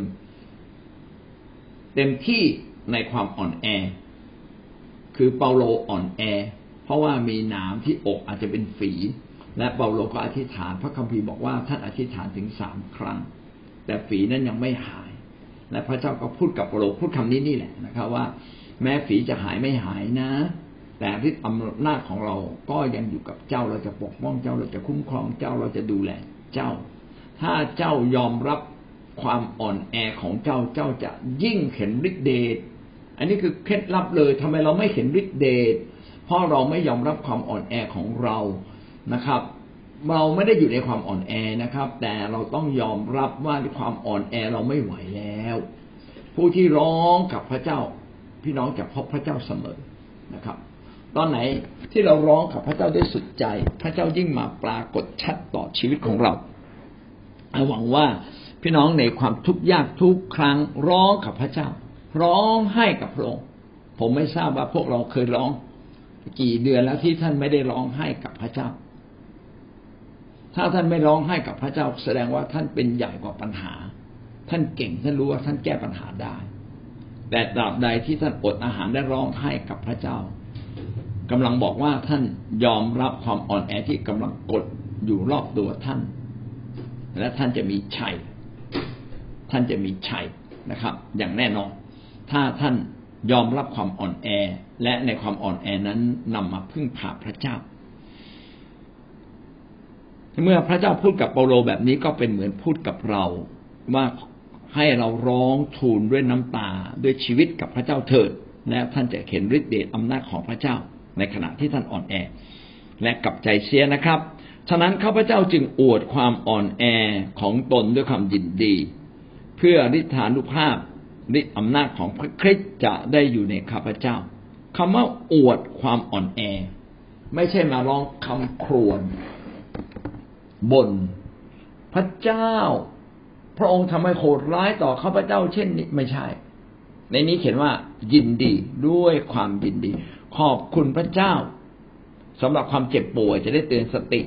เต็มที่ในความอ่อนแอคือเปาโลอ่อนแอเพราะว่ามีหนามที่อกอาจจะเป็นฝีและเปาโลก็อธิษฐานพระคัมภีร์บอกว่าท่านอธิษฐานถึงสามครั้งแต่ฝีนั้นยังไม่หายและพระเจ้าก็พูดกับเปาโลพูดคำนี้นี่แหละนะครับว่าแม้ฝีจะหายไม่หายนะแต่ฤทธิ์อำนาจของเราก็ยังอยู่กับเจ้าเราจะปกป้องเจ้าเราจะคุ้มครองเจ้าเราจะดูแลเจ้าถ้าเจ้ายอมรับความอ่อนแอของเจ้าเจ้าจะยิ่งเห็นฤทธิเดชอันนี้คือเคล็ดลับเลยทำไมเราไม่เห็นฤทธิเดชเพราะเราไม่ยอมรับความอ่อนแอของเรานะครับเราไม่ได้อยู่ในความอ่อนแอนะครับแต่เราต้องยอมรับว่าความอ่อนแอเราไม่ไหวแล้วผู้ที่ร้องกับพระเจ้าพี่น้องจะพบพระเจ้าเสมอนะครับตอนไหนที่เราร้องกับพระเจ้าด้วยสุดใจพระเจ้ายิ่งมาปรากฏชัดต่อชีวิตของเราหวังว่าพี่น้องในความทุกข์ยากทุกครั้งร้องกับพระเจ้าร้องให้กับพระองค์ผมไม่ทราบว่าพวกเราเคยร้องกี่เดือนแล้วที่ท่านไม่ได้ร้องให้กับพระเจ้าถ้าท่านไม่ร้องให้กับพระเจ้าแสดงว่าท่านเป็นใหญ่กว่าปัญหาท่านเก่งท่านรู้ว่าท่านแก้ปัญหาได้แต่ตราบใดที่ท่านอดอาหารและร้องให้กับพระเจ้ากำลังบอกว่าท่านยอมรับความอ่อนแอที่กำลังกดอยู่รอบตัวท่านและท่านจะมีชัยท่านจะมีชัยนะครับอย่างแน่นอนถ้าท่านยอมรับความอ่อนแอและในความอ่อนแอนั้นนำมาพึ่งพาพระเจ้าเมื่อพระเจ้าพูดกับเปาโลแบบนี้ก็เป็นเหมือนพูดกับเราว่าให้เราร้องทูลด้วยน้ำตาด้วยชีวิตกับพระเจ้าเถิดและท่านจะเห็นฤทธิ์เดชอำนาจของพระเจ้าในขณะที่ท่านอ่อนแอและกลับใจเสียนะครับฉะนั้นข้าพเจ้าจึงอวดความอ่อนแอของตนด้วยความยินดีเพื่อฤทธานุภาพฤทธิ์อำนาจของพระคริสต์จะได้อยู่ในข้าพเจ้าคำว่าอวดความอ่อนแอไม่ใช่มาร้องคำครวญบ่นพระเจ้าพระองค์ทำให้โหดร้ายต่อข้าพเจ้าเช่นนี้ไม่ใช่ในนี้เขียนว่ายินดีด้วยความยินดีขอบคุณพระเจ้าสำหรับความเจ็บป่วยจะได้เตือนสติ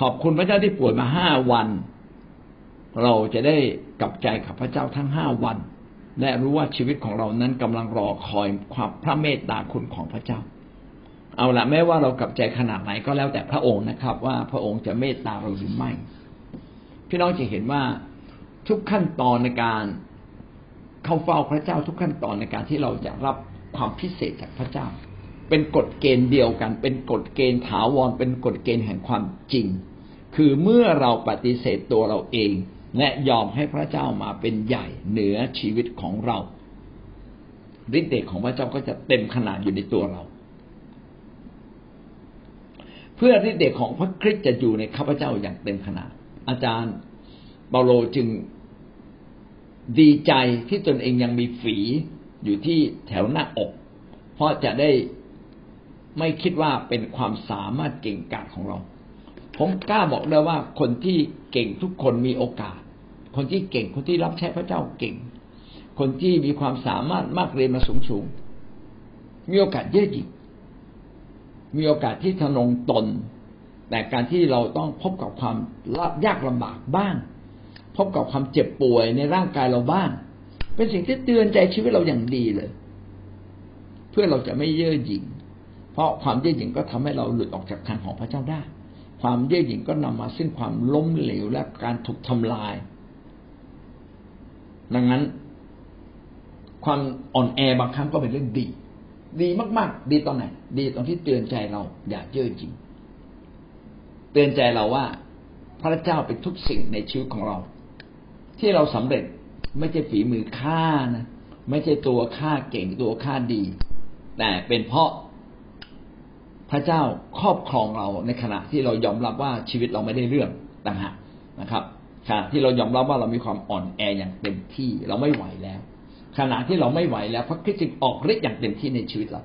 ขอบคุณพระเจ้าที่ป่วยมาห้าวันเราจะได้กลับใจกับพระเจ้าทั้งห้าวันและรู้ว่าชีวิตของเรานั้นกำลังรอคอยความพระเมตตาคุณของพระเจ้าเอาละแม้ว่าเรากลับใจขนาดไหนก็แล้วแต่พระองค์นะครับว่าพระองค์จะเมตตาเราหรือไม่พี่น้องจะเห็นว่าทุกขั้นตอนในการเข้าเฝ้าพระเจ้าทุกขั้นตอนในการที่เราจะรับความพิเศษจากพระเจ้าเป็นกฎเกณฑ์เดียวกันเป็นกฎเกณฑ์ถาวรเป็นกฎเกณฑ์แห่งความจริงคือเมื่อเราปฏิเสธตัวเราเอง และยอมให้พระเจ้ามาเป็นใหญ่เหนือชีวิตของเราฤทธิ์เดชของพระเจ้าก็จะเต็มขนาดอยู่ในตัวเราเพื่อฤทธิ์เดชของพระคริสต์จะอยู่ในข้าพเจ้าอย่างเต็มขนาดอาจารย์เปาโลจึงดีใจที่ตนเองยังมีฝีอยู่ที่แถวหน้าอกเพราะจะได้ไม่คิดว่าเป็นความสามารถเก่งกาจของเราผมกล้าบอกเลยว่าคนที่เก่งทุกคนมีโอกาสคนที่เก่งคนที่รับใช้พระเจ้าเก่งคนที่มีความสามารถมากเรียนมาสูงๆมีโอกาสเยอะจริงมีโอกาสที่ทะนงตนแต่การที่เราต้องพบกับความยากลำบากบ้างพบกับความเจ็บป่วยในร่างกายเราบ้างเป็นสิ่งที่เตือนใจชีวิตเราอย่างดีเลยเพื่อเราจะไม่เย่อหยิ่งเพราะความเย่อหยิ่งก็ทำให้เราหลุดออกจากทางของพระเจ้าได้ความเย่อหยิ่งก็นำมาซึ่งความล้มเหลวและการถูกทำลายดังนั้นความอ่อนแอบางครั้งก็เป็นเรื่องดีดีมากๆดีตอนไหนดีตอนที่เตือนใจเราอย่าเย่อหยิ่งเตือนใจเราว่าพระเจ้าเป็นทุกสิ่งในชีวิตของเราที่เราสำเร็จไม่ใช่ฝีมือข้านะไม่ใช่ตัวข้าเก่งตัวข้าดีแต่เป็นเพราะพระเจ้าครอบครองเราในขณะที่เรายอมรับว่าชีวิตเราไม่ได้เรื่องต่างหากนะครับขณะที่เรายอมรับว่าเรามีความอ่อนแออย่างเต็มที่เราไม่ไหวแล้วขณะที่เราไม่ไหวแล้วพระคริสต์จึงออกฤทธิ์อย่างเต็มที่ในชีวิตเรา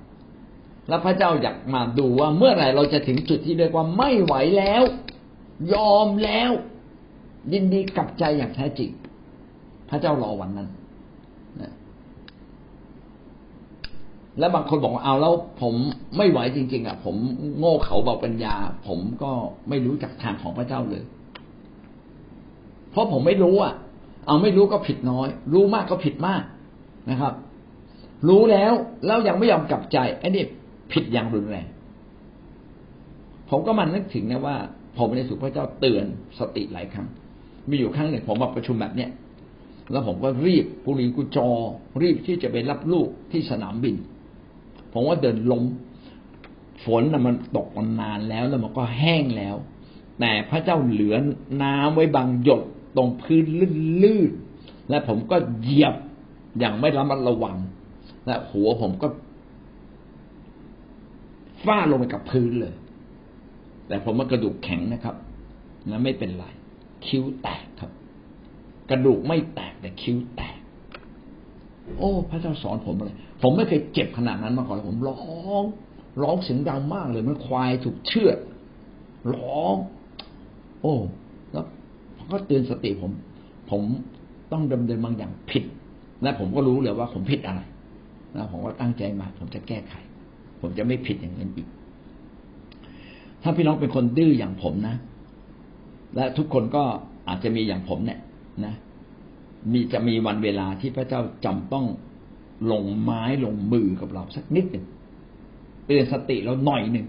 และพระเจ้าอยากมาดูว่าเมื่อไหร่เราจะถึงจุดที่เรียกว่าไม่ไหวแล้วยอมแล้วยินดีกลับใจอย่างแท้จริงพระเจ้ารอวันนั้นและบางคนบอกว่าเอาแล้วผมไม่ไหวจริงๆอ่ะผมโง่เขลาเบาปัญญาผมก็ไม่รู้จักทางของพระเจ้าเลยเพราะผมไม่รู้อ่ะเอาไม่รู้ก็ผิดน้อยรู้มากก็ผิดมากนะครับรู้แล้วแล้วยังไม่ยอมกลับใจไอ้นี่ผิดอย่างรุนแรงผมก็มานึกถึงนะว่าผมในสุขพระเจ้าเตือนสติหลายครั้งมีอยู่ครั้งหนึ่งผมมาประชุมแบบเนี้ยแล้วผมก็รีบกุลีกุจอรีบที่จะไปรับลูกที่สนามบินผมว่าเดินล้มฝนน่ะมันตกมานานแล้วแล้วมันก็แห้งแล้วแต่พระเจ้าเหลือน้ำไว้บางหยดตรงพื้นลื่นๆและผมก็เหยียบอย่างไม่ระมัดระวังและหัวผมก็ฟาดลงไปกับพื้นเลยแต่ผมว่ากระดูกแข็งนะครับนะไม่เป็นไรคิ้วแตกครับกระดูกไม่แตกแต่คิ้วแตกโอ้พระเจ้าสอนผมเลยผมไม่เคยเจ็บขนาดนั้นมาก่อนผมร้องร้องเสียงดังมากเลยเหมือนควายถูกเชือดร้องโอ้แล้วผมก็เตือนสติผมผมต้องดำเนินบางอย่างผิดและผมก็รู้เลยว่าผมผิดอะไรนะผมก็ตั้งใจมาผมจะแก้ไขผมจะไม่ผิดอย่างนั้นอีกถ้าพี่น้องเป็นคนดื้ออย่างผมนะและทุกคนก็อาจจะมีอย่างผมเนี่ยนะมีจะมีวันเวลาที่พระเจ้าจำต้องลงไม้ลงมือกับเราสักนิดหนึ่งเตือนสติเราหน่อยหนึ่ง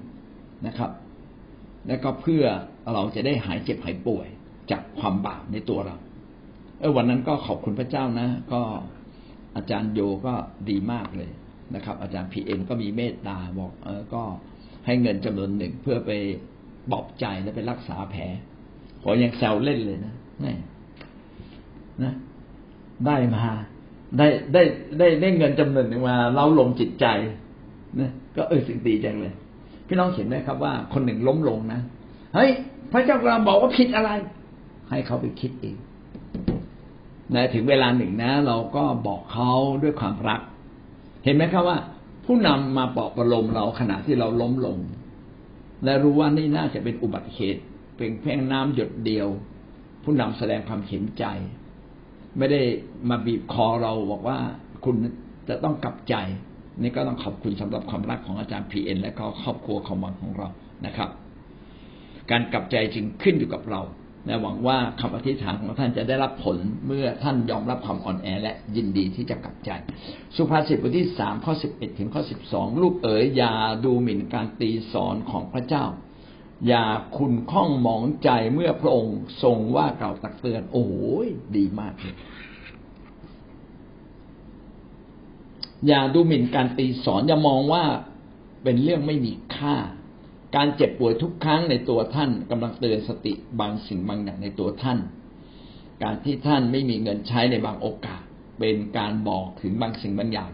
นะครับแล้วก็เพื่อเราจะได้หายเจ็บหายป่วยจากความบาปในตัวเราเออวันนั้นก็ขอบคุณพระเจ้านะก็อาจารย์โยก็ดีมากเลยนะครับอาจารย์พีเอ็มก็มีเมตตาบอกเออก็ให้เงินจำนวนหนึ่งเพื่อไปปลอบใจและไปรักษาแผลขอยังแซวเล่นเลยนะนี่นะได้มาได้ได้ได้ได้เงินจำนวนหนึ่งมาเล้าลมจิตใจนะก็เออสิ่งดีจังเลยพี่น้องเห็นไหมครับว่าคนหนึ่งล้มลงนะเฮ้ยพระเจ้ากำลังบอกว่าผิดอะไรให้เขาไปคิดเองนะถึงเวลาหนึ่งนะเราก็บอกเขาด้วยความรักเห็นไหมครับว่าผู้นำมาปลอบประโลมเราขณะที่เราล้มลงและรู้ว่านี่น่าจะเป็นอุบัติเหตุเป็นเพียงน้ำหยดเดียวผู้นำแสดงความเห็นใจไม่ได้มาบีบคอเราบอกว่าคุณจะต้องกลับใจนี่ก็ต้องขอบคุณสำหรับความรักของอาจารย์ พี เอ็น และก็ครอบครัวของวังของเรานะครับการกลับใจจึงขึ้นอยู่กับเราและหวังว่าคำอธิษฐานของท่านจะได้รับผลเมื่อท่านยอมรับความอ่อนแอและยินดีที่จะกลับใจสุภาษิตบทที่สามข้อสิบเอ็ดถึงข้อสิบสองลูกเอ๋ยอย่าดูหมิ่นการตีสอนของพระเจ้าอย่าขุ่นข้องหมองใจเมื่อพระองค์ทรงว่ากล่าวตักเตือนโอ้โหดีมากเลยอย่าดูหมิ่นการตีสอนอย่ามองว่าเป็นเรื่องไม่มีค่าการเจ็บป่วยทุกครั้งในตัวท่านกำลังเตือนสติบางสิ่งบางอย่างในตัวท่าน การที่ท่านไม่มีเงินใช้ในบางโอกาสเป็นการบอกถึงบางสิ่งบางอย่าง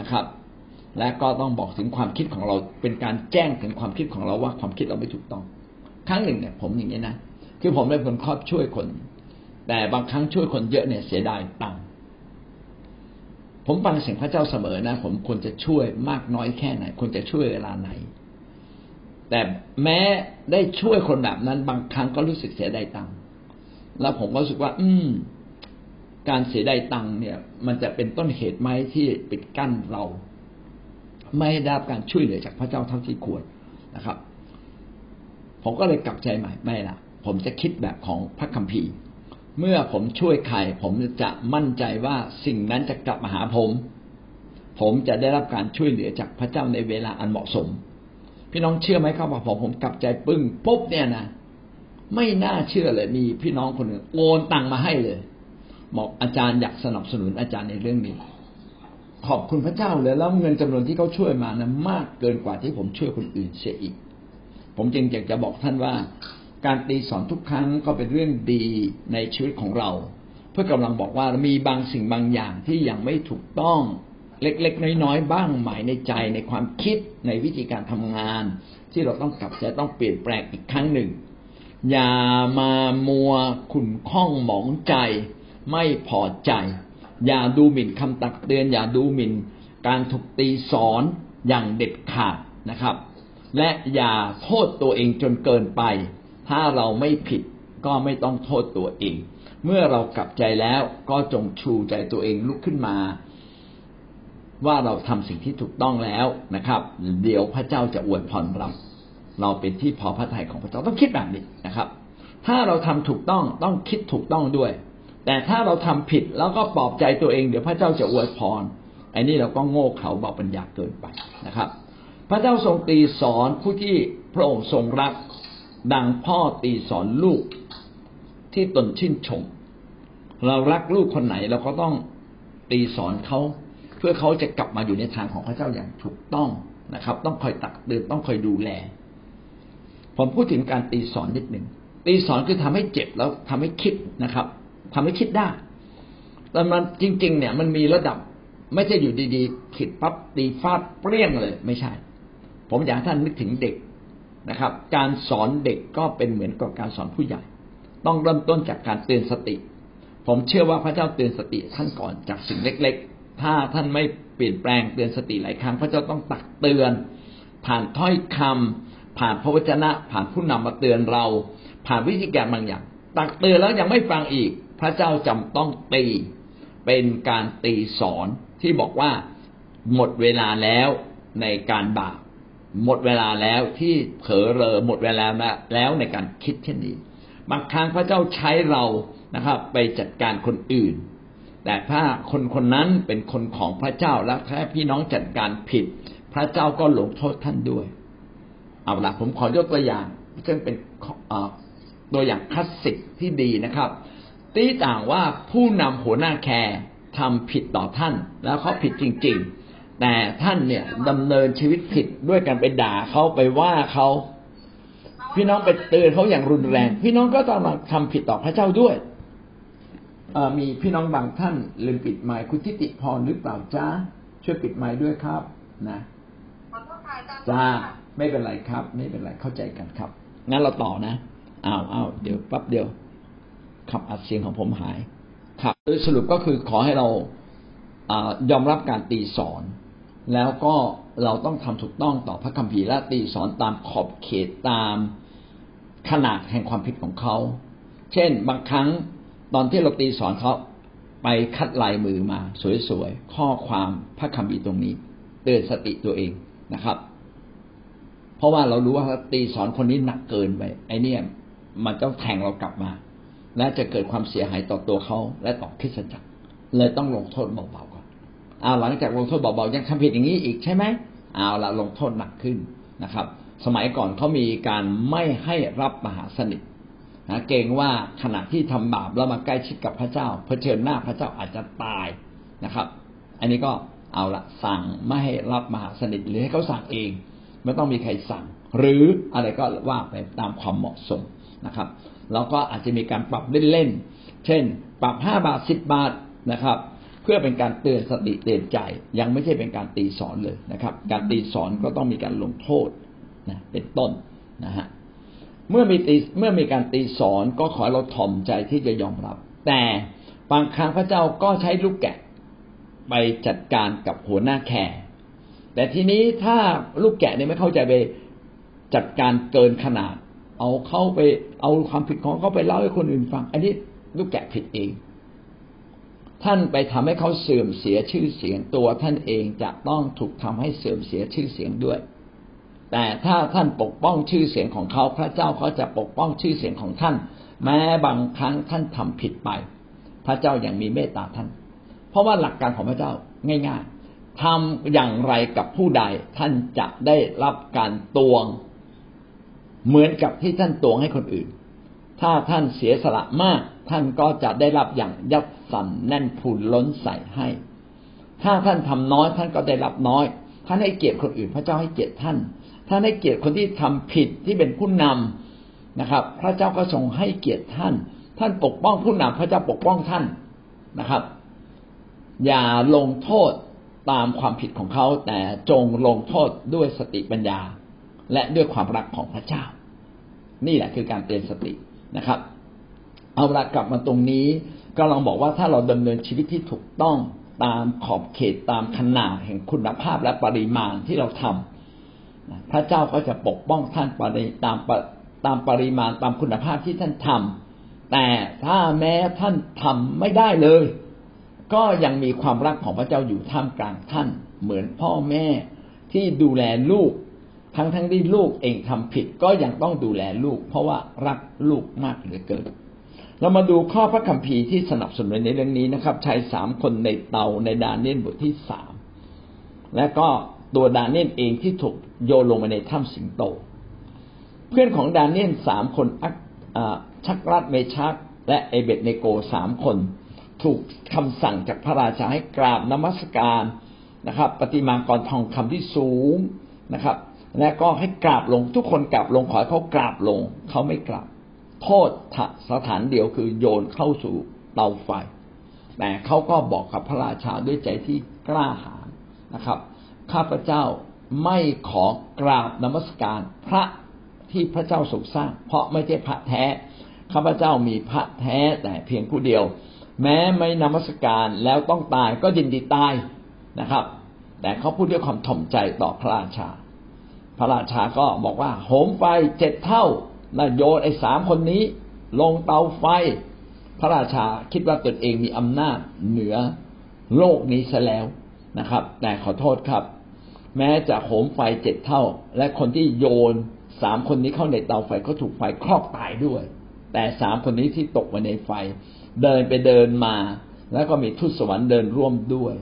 นะครับและก็ต้องบอกถึงความคิดของเราเป็นการแจ้งถึงความคิดของเราว่าความคิดเราไม่ถูกต้องครั้งหนึ่งเนี่ยผมอย่างนี้นะคือผมเป็นคนชอบช่วยคนแต่บางครั้งช่วยคนเยอะเนี่ยเสียดายตังค์ผมฟังเสียงพระเจ้าเสมอนะผมควรจะช่วยมากน้อยแค่ไหนควรจะช่วยเวลาไหนแต่แม้ได้ช่วยคนแบบนั้นบางครั้งก็รู้สึกเสียดายตังค์แล้วผมก็รู้สึกว่าอืมการเสียดายตังค์เนี่ยมันจะเป็นต้นเหตุไหมที่ปิดกั้นเราไม่ได้รับการช่วยเหลือจากพระเจ้าเท่าที่ควรนะครับผมก็เลยกลับใจใหม่ไม่ละผมจะคิดแบบของพระคัมภีร์เมื่อผมช่วยใครผมจะมั่นใจว่าสิ่งนั้นจะกลับมาหาผมผมจะได้รับการช่วยเหลือจากพระเจ้าในเวลาอันเหมาะสมพี่น้องเชื่อไหมครับว่าผมผมกลับใจปึ้งปุ๊บเนี่ยนะไม่น่าเชื่อเลยมีพี่น้องคนหนึ่งโอนตังมาให้เลยบอกอาจารย์อยากสนับสนุนอาจารย์ในเรื่องนี้ขอบคุณพระเจ้าเลยแล้วเงินจำนวนที่เขาช่วยมานะมากเกินกว่าที่ผมช่วยคนอื่นเสียอีกผมจึงอยากจะบอกท่านว่าการตีสอนทุกครั้งก็เป็นเรื่องดีในชีวิตของเราเพื่อกำลังบอกว่ามีบางสิ่งบางอย่างที่ยังไม่ถูกต้องเล็กๆน้อยๆบ้างหมายในใจในความคิดในวิธีการทำงานที่เราต้องกลับใจต้องเปลี่ยนแปลงอีกครั้งหนึ่งอย่ามามัวขุ่นข้องหมองใจไม่พอใจอย่าดูหมิ่นคำตักเตือนอย่าดูหมิ่นการถูกตีสอนอย่างเด็ดขาดนะครับและอย่าโทษตัวเองจนเกินไปถ้าเราไม่ผิดก็ไม่ต้องโทษตัวเองเมื่อเรากลับใจแล้วก็จงชูใจตัวเองลุกขึ้นมาว่าเราทำสิ่งที่ถูกต้องแล้วนะครับเดี๋ยวพระเจ้าจะอวยพรเราเราเป็นที่พอพระทัยของพระเจ้าต้องคิดแบบนี้นะครับถ้าเราทำถูกต้องต้องคิดถูกต้องด้วยแต่ถ้าเราทำผิดแล้วก็ปลอบใจตัวเองเดี๋ยวพระเจ้าจะอวยพรไอ้นี่เราก็โง่เขลาเบาปัญญาเกินไปนะครับพระเจ้าทรงตีสอนผู้ที่พระองค์ทรงรักดังพ่อตีสอนลูกที่ตนชื่นชมเรารักลูกคนไหนเราก็ต้องตีสอนเขาเพื่อเขาจะกลับมาอยู่ในทางของพระเจ้าอย่างถูกต้องนะครับต้องคอยตักเตือนต้องคอยดูแลผมพูดถึงการตีสอนนิดหนึ่งตีสอนคือทำให้เจ็บแล้วทำให้คิดนะครับทำให้คิดได้แต่มันจริงๆเนี่ยมันมีระดับไม่ใช่อยู่ดีๆผิดปั๊บตีฟาดเปรี้ยงเลยไม่ใช่ผมอยากให้ท่านนึกถึงเด็กนะครับการสอนเด็กก็เป็นเหมือนกับการสอนผู้ใหญ่ต้องเริ่มต้นจากการเตือนสติผมเชื่อว่าพระเจ้าเตือนสติท่านก่อนจากสิ่งเล็กๆถ้าท่านไม่เปลี่ยนแปลงเตือนสติหลายครั้งพระเจ้าต้องตักเตือนผ่านถ้อยคำผ่านพระวจนะผ่านผู้นำมาเตือนเราผ่านวิธีการบางอย่างตักเตือนแล้วยังไม่ฟังอีกพระเจ้าจำต้องตีเป็นการตีสอนที่บอกว่าหมดเวลาแล้วในการบาปหมดเวลาแล้วที่เผลอเรอหมดเวลาแล้วในการคิดเช่นนี้บางครั้งพระเจ้าใช้เรานะครับไปจัดการคนอื่นแต่ถ้าคนคนนั้นเป็นคนของพระเจ้าแล้วถ้าพี่น้องจัดการผิดพระเจ้าก็ลงโทษท่านด้วยเอาล่ะผมขอยกตัวอย่างซึ่งเป็นตัวอย่างคลาสสิกที่ดีนะครับตีต่างว่าผู้นำหัวหน้าแคร์ทำผิดต่อท่านแล้วเขาผิดจริงๆแต่ท่านเนี่ยดำเนินชีวิตผิดด้วยการไปด่าเขาไปว่าเขาพี่น้องไปเตือนเขาอย่างรุนแรงพี่น้องก็ต้องทำผิดต่อพระเจ้าด้วยมีพี่น้องบางท่านลืมปิดไมค์คุณทิติพรหรือเปล่าจ๊ะช่วยปิดไมค์ด้วยครับนะจ้าไม่เป็นไรครับไม่เป็นไรเข้าใจกันครับงั้นเราต่อนะอ้าวอ้าวเดี๋ยวแป๊บเดียวขับอัดเสียงของผมหายครับโดยสรุปก็คือขอให้เรายอมรับการตีสอนแล้วก็เราต้องทำถูกต้องต่อพระคัมภีร์และตีสอนตามขอบเขตตามขนาดแห่งความผิดของเขาเช่นบางครั้งตอนที่เราตีสอนเขาไปคัดลายมือมาสวยๆข้อความพระคัมภีร์ตรงนี้เตือนสติตัวเองนะครับเพราะว่าเรารู้ว่าตีสอนคนนี้หนักเกินไปไอ้เนี่ยมันต้องแทงเรากลับมาและจะเกิดความเสียหายต่อตัวเขาและต่อคริสตจักรเลยต้องลงโทษเบาๆก่อนเอาหลังจากลงโทษเบาๆยังทำผิดอย่างนี้อีกใช่ไหมเอาละลงโทษหนักขึ้นนะครับสมัยก่อนเขามีการไม่ให้รับมหาสนิทนะเกรงว่าขณะที่ทำบาปแล้วมาใกล้ชิดกับพระเจ้าเผชิญหน้าพระเจ้าอาจจะตายนะครับอันนี้ก็เอาละสั่งไม่ให้รับมหาสนิทหรือให้เขาสั่งเองไม่ต้องมีใครสั่งหรืออะไรก็ว่าไปตามความเหมาะสม นะครับเราก็อาจจะมีการปรับเล่นๆเช่นปรับห้าบาทสิบบาทนะครับเพื่อเป็นการเตือนสติเตือนใจยังไม่ใช่เป็นการตีสอนเลยนะครับการตีสอนก็ต้องมีการลงโทษนะเป็นต้นนะฮะเมื่อมีตีเมื่อมีการตีสอนก็ขอเราถ่อมใจที่จะยอมรับแต่บางครั้งพระเจ้าก็ใช้ลูกแกะไปจัดการกับหัวหน้าแคร์แต่ทีนี้ถ้าลูกแกะเนี่ยไม่เข้าใจไปจัดการเกินขนาดเอาเข้าไปเอาความผิดของเขาไปเล่าให้คนอื่นฟังอันนี้ลูกแกะผิดเองท่านไปทำให้เขาเสื่อมเสียชื่อเสียงตัวท่านเองจะต้องถูกทำให้เสื่อมเสียชื่อเสียงด้วยแต่ถ้าท่านปกป้องชื่อเสียงของเขาพระเจ้าเขาจะปกป้องชื่อเสียงของท่านแม้บางครั้งท่านทำผิดไปพระเจ้าอย่างมีเมตตาท่านเพราะว่าหลักการของพระเจ้าง่ายๆทำอย่างไรกับผู้ใดท่านจะได้รับการตวงเหมือนกับที่ท่านตวงให้คนอื่นถ้าท่านเสียสละมากท่านก็จะได้รับอย่างยับสั่นแน่นพูนล้นใส่ให้ถ้าท่านทำน้อยท่านก็ได้รับน้อยท่านให้เกียรติคนอื่นพระเจ้าให้เกียรติท่านท่านให้เกียรติคนที่ทำผิดที่เป็นผู้นำนะครับพระเจ้าก็ทรงให้เกียรติท่านท่านปกป้องผู้นำพระเจ้าปกป้องท่านนะครับอย่าลงโทษตามความผิดของเขาแต่จงลงโทษด้วยสติปัญญาและด้วยความรักของพระเจ้านี่แหละคือการเตือนสตินะครับเอาละกลับมาตรงนี้ก็ลองบอกว่าถ้าเราดำเนินชีวิตที่ถูกต้องตามขอบเขตตามขนาดแห่งคุณภาพและปริมาณที่เราทำพระเจ้าก็จะปกป้องท่านไปตามตามปริมาณตามคุณภาพที่ท่านทำแต่ถ้าแม้ท่านทำไม่ได้เลยก็ยังมีความรักของพระเจ้าอยู่ท่ามกลางท่านเหมือนพ่อแม่ที่ดูแลลูกทั้งทั้งที่ลูกเองทำผิดก็ยังต้องดูแลลูกเพราะว่ารักลูกมากเหลือเกินเรามาดูข้อพระคัมภีร์ที่สนับสนุนในเรื่องนี้นะครับชายสามคนในเตาในดาเนียลบทที่สามและก็ตัวดาเนียลเองที่ถูกโยนลงมาในถ้ำสิงโตเพื่อนของดาเนียลสามคนชักรัดเมชักและเอเบดเนโกสามคนถูกคำสั่งจากพระราชาให้กราบนมัสการนะครับปฏิมากรทองคำที่สูงนะครับและก็ให้กราบลงทุกคนกราบลงขอให้เขากราบลงเขาไม่กราบโทษสถานเดียวคือโยนเข้าสู่เตาไฟแต่เขาก็บอกกับพระราชาด้วยใจที่กล้าหาญนะครับข้าพเจ้าไม่ขอกราบนมัสการพระที่พระเจ้าทรงสร้างเพราะไม่ใช่พระแท้ข้าพเจ้ามีพระแท้แต่เพียงผู้เดียวแม้ไม่นมัสการแล้วต้องตายก็ยินดีตายนะครับแต่เขาพูดด้วยความถ่อมใจต่อพระราชาพระราชาก็บอกว่าโหมไฟเจ็ดเท่าแล้วโยนไอ้สามคนนี้ลงเตาไฟพระราชาคิดว่าตนเองมีอำนาจเหนือโลกนี้ซะแล้วนะครับแต่ขอโทษครับแม้จะโหมไฟเจ็ดเท่าและคนที่โยนสามคนนี้เข้าในเตาไฟก็ถูกไฟคลอกตายด้วยแต่สามคนนี้ที่ตกมาในไฟเดินไปเดินมาแล้วก็มีทูตสวรรค์เดินร่วมด้วย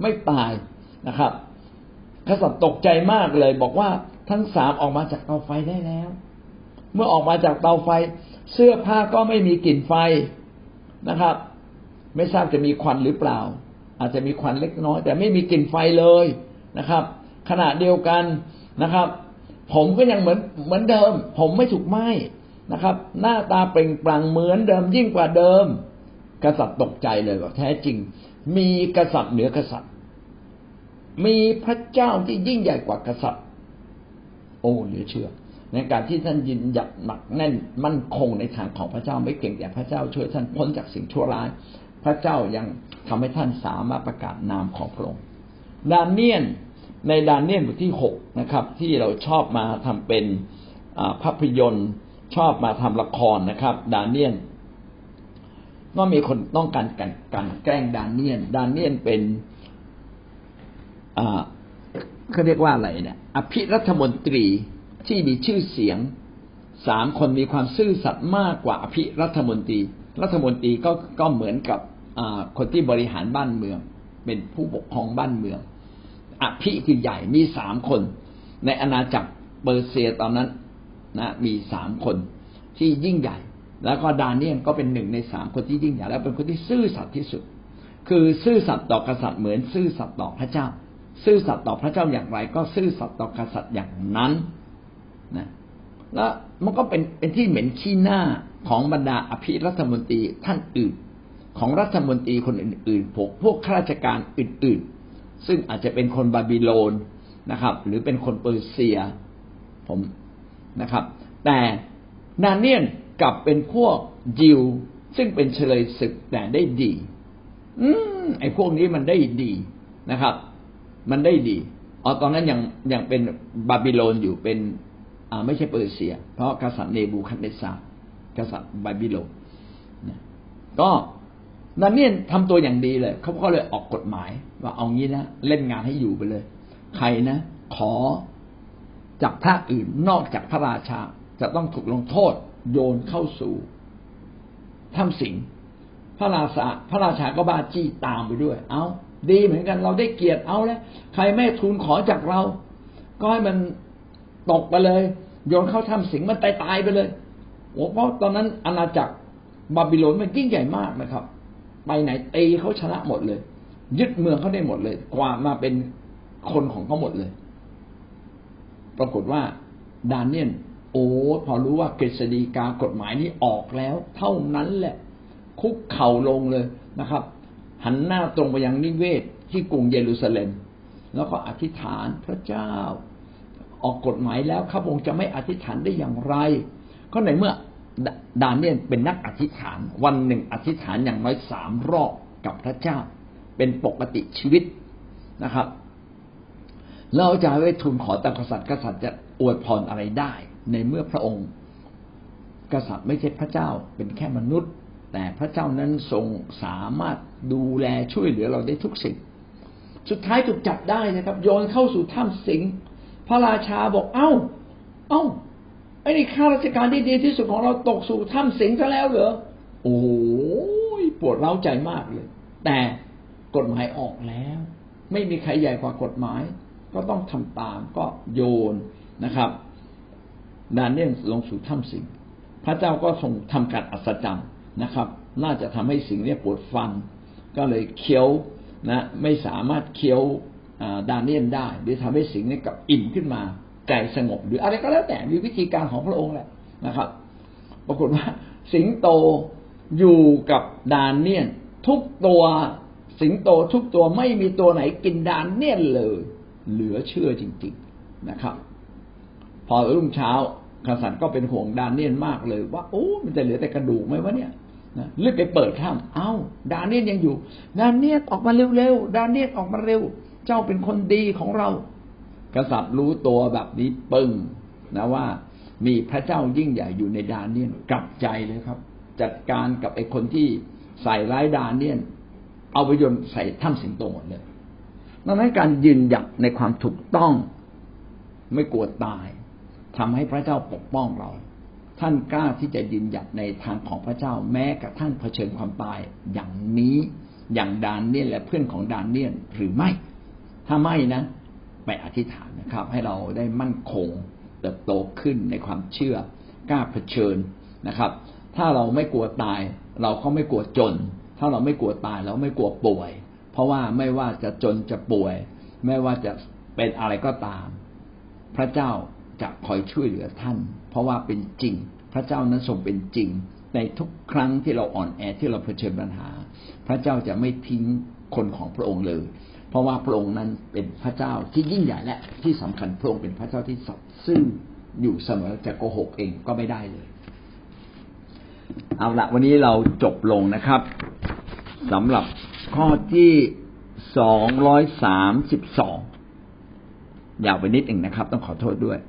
ไม่ตายนะครับกษัตริย์ตกใจมากเลยบอกว่าทั้งสามออกมาจากเตาไฟได้แล้วเมื่อออกมาจากเตาไฟเสื้อผ้าก็ไม่มีกลิ่นไฟนะครับไม่ทราบจะมีควันหรือเปล่าอาจจะมีควันเล็กน้อยแต่ไม่มีกลิ่นไฟเลยนะครับขณะเดียวกันนะครับผมก็ยังเหมือนเหมือนเดิมผมไม่ถูกไหม้นะครับหน้าตาเปล่งปลั่งเหมือนเดิมยิ่งกว่าเดิมกษัตริย์ตกใจเลยว่าแท้จริงมีกษัตริย์เหนือกษัตริย์มีพระเจ้าที่ยิ่งใหญ่กว่ากษัตริย์โอ้เหลือเชื่อในการที่ท่านยืนหยัดหนักแน่นมั่นคงในทางของพระเจ้าไม่เพียงแต่พระเจ้าช่วยท่านพ้นจากสิ่งชั่วร้ายพระเจ้ายังทำให้ท่านสามารถประกาศนามของพระองค์ดาเนียลในดาเนียลบทที่หกนะครับที่เราชอบมาทำเป็นภาพยนตร์ชอบมาทำละครนะครับดาเนียลก็มีคนต้องการกันกันแกล้งดาเนียลดาเนียลเป็นเขาเรียกว่าอะไรเนี่ยอภิรัฐมนตรีที่มีชื่อเสียงสามคนมีความซื่อสัตย์มากกว่าอภิรัฐมนตรีรัฐมนตรีก็ก็เหมือนกับคนที่บริหารบ้านเมืองเป็นผู้ปกครองบ้านเมืองอภิคือใหญ่มีสามคนในอาณาจักรเปอร์เซียตอนนั้นนะมีสามคนที่ยิ่งใหญ่แล้วก็ดาเนียลก็เป็นหนึ่งในสามคนที่ยิ่งใหญ่และเป็นคนที่ซื่อสัตย์ที่สุดคือซื่อสัตย์ต่อกษัตริย์เหมือนซื่อสัตย์ต่อพระเจ้าซื่อสัตย์ต่อพระเจ้าอย่างไรก็ซื่อสัตย์ต่อกษัตริย์อย่างนั้นนะ และมันก็เป็นเป็นที่เหม็นขี้หน้าของบรรดาอภิรัฐมนตรีท่านอื่นของรัฐมนตรีคนอื่นๆพวกพวกข้าราชการอื่นๆซึ่งอาจจะเป็นคนบาบิโลนนะครับหรือเป็นคนเปอร์เซียผมนะครับแต่นาเนียนกลับเป็นพวกยิวซึ่งเป็นเฉลยศึกแต่ได้ดีอืมไอ้พวกนี้มันได้ดีนะครับมันได้ดีอ๋อตอนนั้นยังยังเป็นบาบิโลนอยู่เป็นอ่าไม่ใช่เปอร์เซียเพราะกษัตริย์เนบูคัดเนสซาร์กษัตริย์บาบิโลนก็นาเนียนทำตัวอย่างดีเลยเขาก็เลยออกกฎหมายว่าเอางี้นะเล่นงานให้อยู่ไปเลยใครนะขอจากพระอื่นนอกจากพระราชาจะต้องถูกลงโทษโยนเข้าสู่ถ้ำสิงพระราชาพระราชาก็บ้าจี้ตามไปด้วยเอาดีเหมือนกันเราได้เกียรติเอาแล้วใครไม่ทูลขอจากเราก็ให้มันตกไปเลยโยนเข้าถ้ำสิงมันตายตายไปเลยโอ้เพราะตอนนั้นอาณาจักรบาบิโลนมันยิ่งใหญ่มากนะครับไปไหนตีเขาชนะหมดเลยยึดเมืองเขาได้หมดเลยกว่ามาเป็นคนของเขาหมดเลยปรากฏว่าดาเนียลโอ้พอรู้ว่ากฤษฎีกากฎหมายนี้ออกแล้วเท่านั้นแหละคุกเข่าลงเลยนะครับหันหน้าตรงไปยังนิเวศที่กรุงเยรูซาเล็มแล้วก็อธิษฐานพระเจ้าออกกฎหมายแล้วข้าพงจะไม่อธิษฐานได้อย่างไรก็ในเมื่อดาเนียลเป็นนักอธิษฐานวันหนึ่งอธิษฐานอย่างน้อยสามรอบกับพระเจ้าเป็นปกติชีวิตนะครับเราจะไปทูลขอต่อกษัตริย์กษัตริย์จะอวยพรอะไรได้ในเมื่อพระองค์กษัตริย์ไม่ใช่พระเจ้าเป็นแค่มนุษย์แต่พระเจ้านั้นทรงสามารถดูแลช่วยเหลือเราได้ทุกสิ่งสุดท้ายถูกจับได้นะครับโยนเข้าสู่ถ้ำสิงพระราชาบอกเอ้าเอ้าไอ้นี่ข้าราชการที่ดีที่สุดของเราตกสู่ถ้ำสิงซะแล้วเหรอโอ้ยปวดเล้าใจมากเลยแต่กฎหมายออกแล้วไม่มีใครใหญ่กว่ากฎหมายก็ต้องทำตามก็โยนนะครับดาเนียลลงสู่ถ้ำสิงพระเจ้าก็ทรงทำการอัศจรรย์นะครับน่าจะทำให้สิงเนี่ยปวดฟันก็เลยเคี้ยวนะไม่สามารถเคี้ยวดาเนียลได้หรือทำให้สิงเนี่ยกลับอิ่มขึ้นมาใจสงบหรืออะไรก็แล้วแต่มีวิธีการของพระองค์แหละนะครับปรากฏว่าสิงโตอยู่กับดาเนียลทุกตัวสิงโตทุกตัวไม่มีตัวไหนกินดาเนียลเลยเหลือเชื่อจริงๆนะครับพอรุ่งเช้ากษัตริย์ก็เป็นห่วงดาเนียลมากเลยว่าโอ้มันจะเหลือแต่กระดูกไหมวะเนี่ยนะรีบไปเปิดถ้ำเอ้าดาเนียลยังอยู่ดาเนียลออกมาเร็วๆดาเนียลออกมาเร็วเจ้าเป็นคนดีของเรากษัตริย์รู้ตัวแบบนี้ปึ้งนะว่ามีพระเจ้ายิ่งใหญ่อยู่ในดาเนียลกลับใจเลยครับจัดการกับไอ้คนที่ใส่ร้ายดาเนียลเอาไปโยนใส่ถ้ำสิงโตหมดเลยดังนั้นการยืนหยัดในความถูกต้องไม่กลัวตายทำให้พระเจ้าปกป้องเราท่านกล้าที่จะยืนหยัดในทางของพระเจ้าแม้กระทั่งเผชิญความตายอย่างนี้อย่างดาเนียลและเพื่อนของดาเนียลหรือไม่ถ้าไม่นะไปอธิษฐานนะครับให้เราได้มั่นคงเติบโตขึ้นในความเชื่อกล้าเผชิญนะครับถ้าเราไม่กลัวตายเราก็ไม่กลัวจนถ้าเราไม่กลัวตายเราไม่กลัวป่วยเพราะว่าไม่ว่าจะจนจะป่วยไม่ว่าจะเป็นอะไรก็ตามพระเจ้าจะคอยช่วยเหลือท่านเพราะว่าเป็นจริงพระเจ้านั้นทรงเป็นจริงในทุกครั้งที่เราอ่อนแอที่เราเผชิญปัญหาพระเจ้าจะไม่ทิ้งคนของพระองค์เลยเพราะว่าพระองค์นั้นเป็นพระเจ้าที่ยิ่งใหญ่และที่สำคัญพระองค์เป็นพระเจ้าที่สัตย์ซื่ออยู่เสมอจะโกหกเองก็ไม่ได้เลยเอาละวันนี้เราจบลงนะครับสำหรับข้อที่สองร้อยสามสิบสองยาวไปนิดหนึ่งนะครับต้องขอโทษด้วย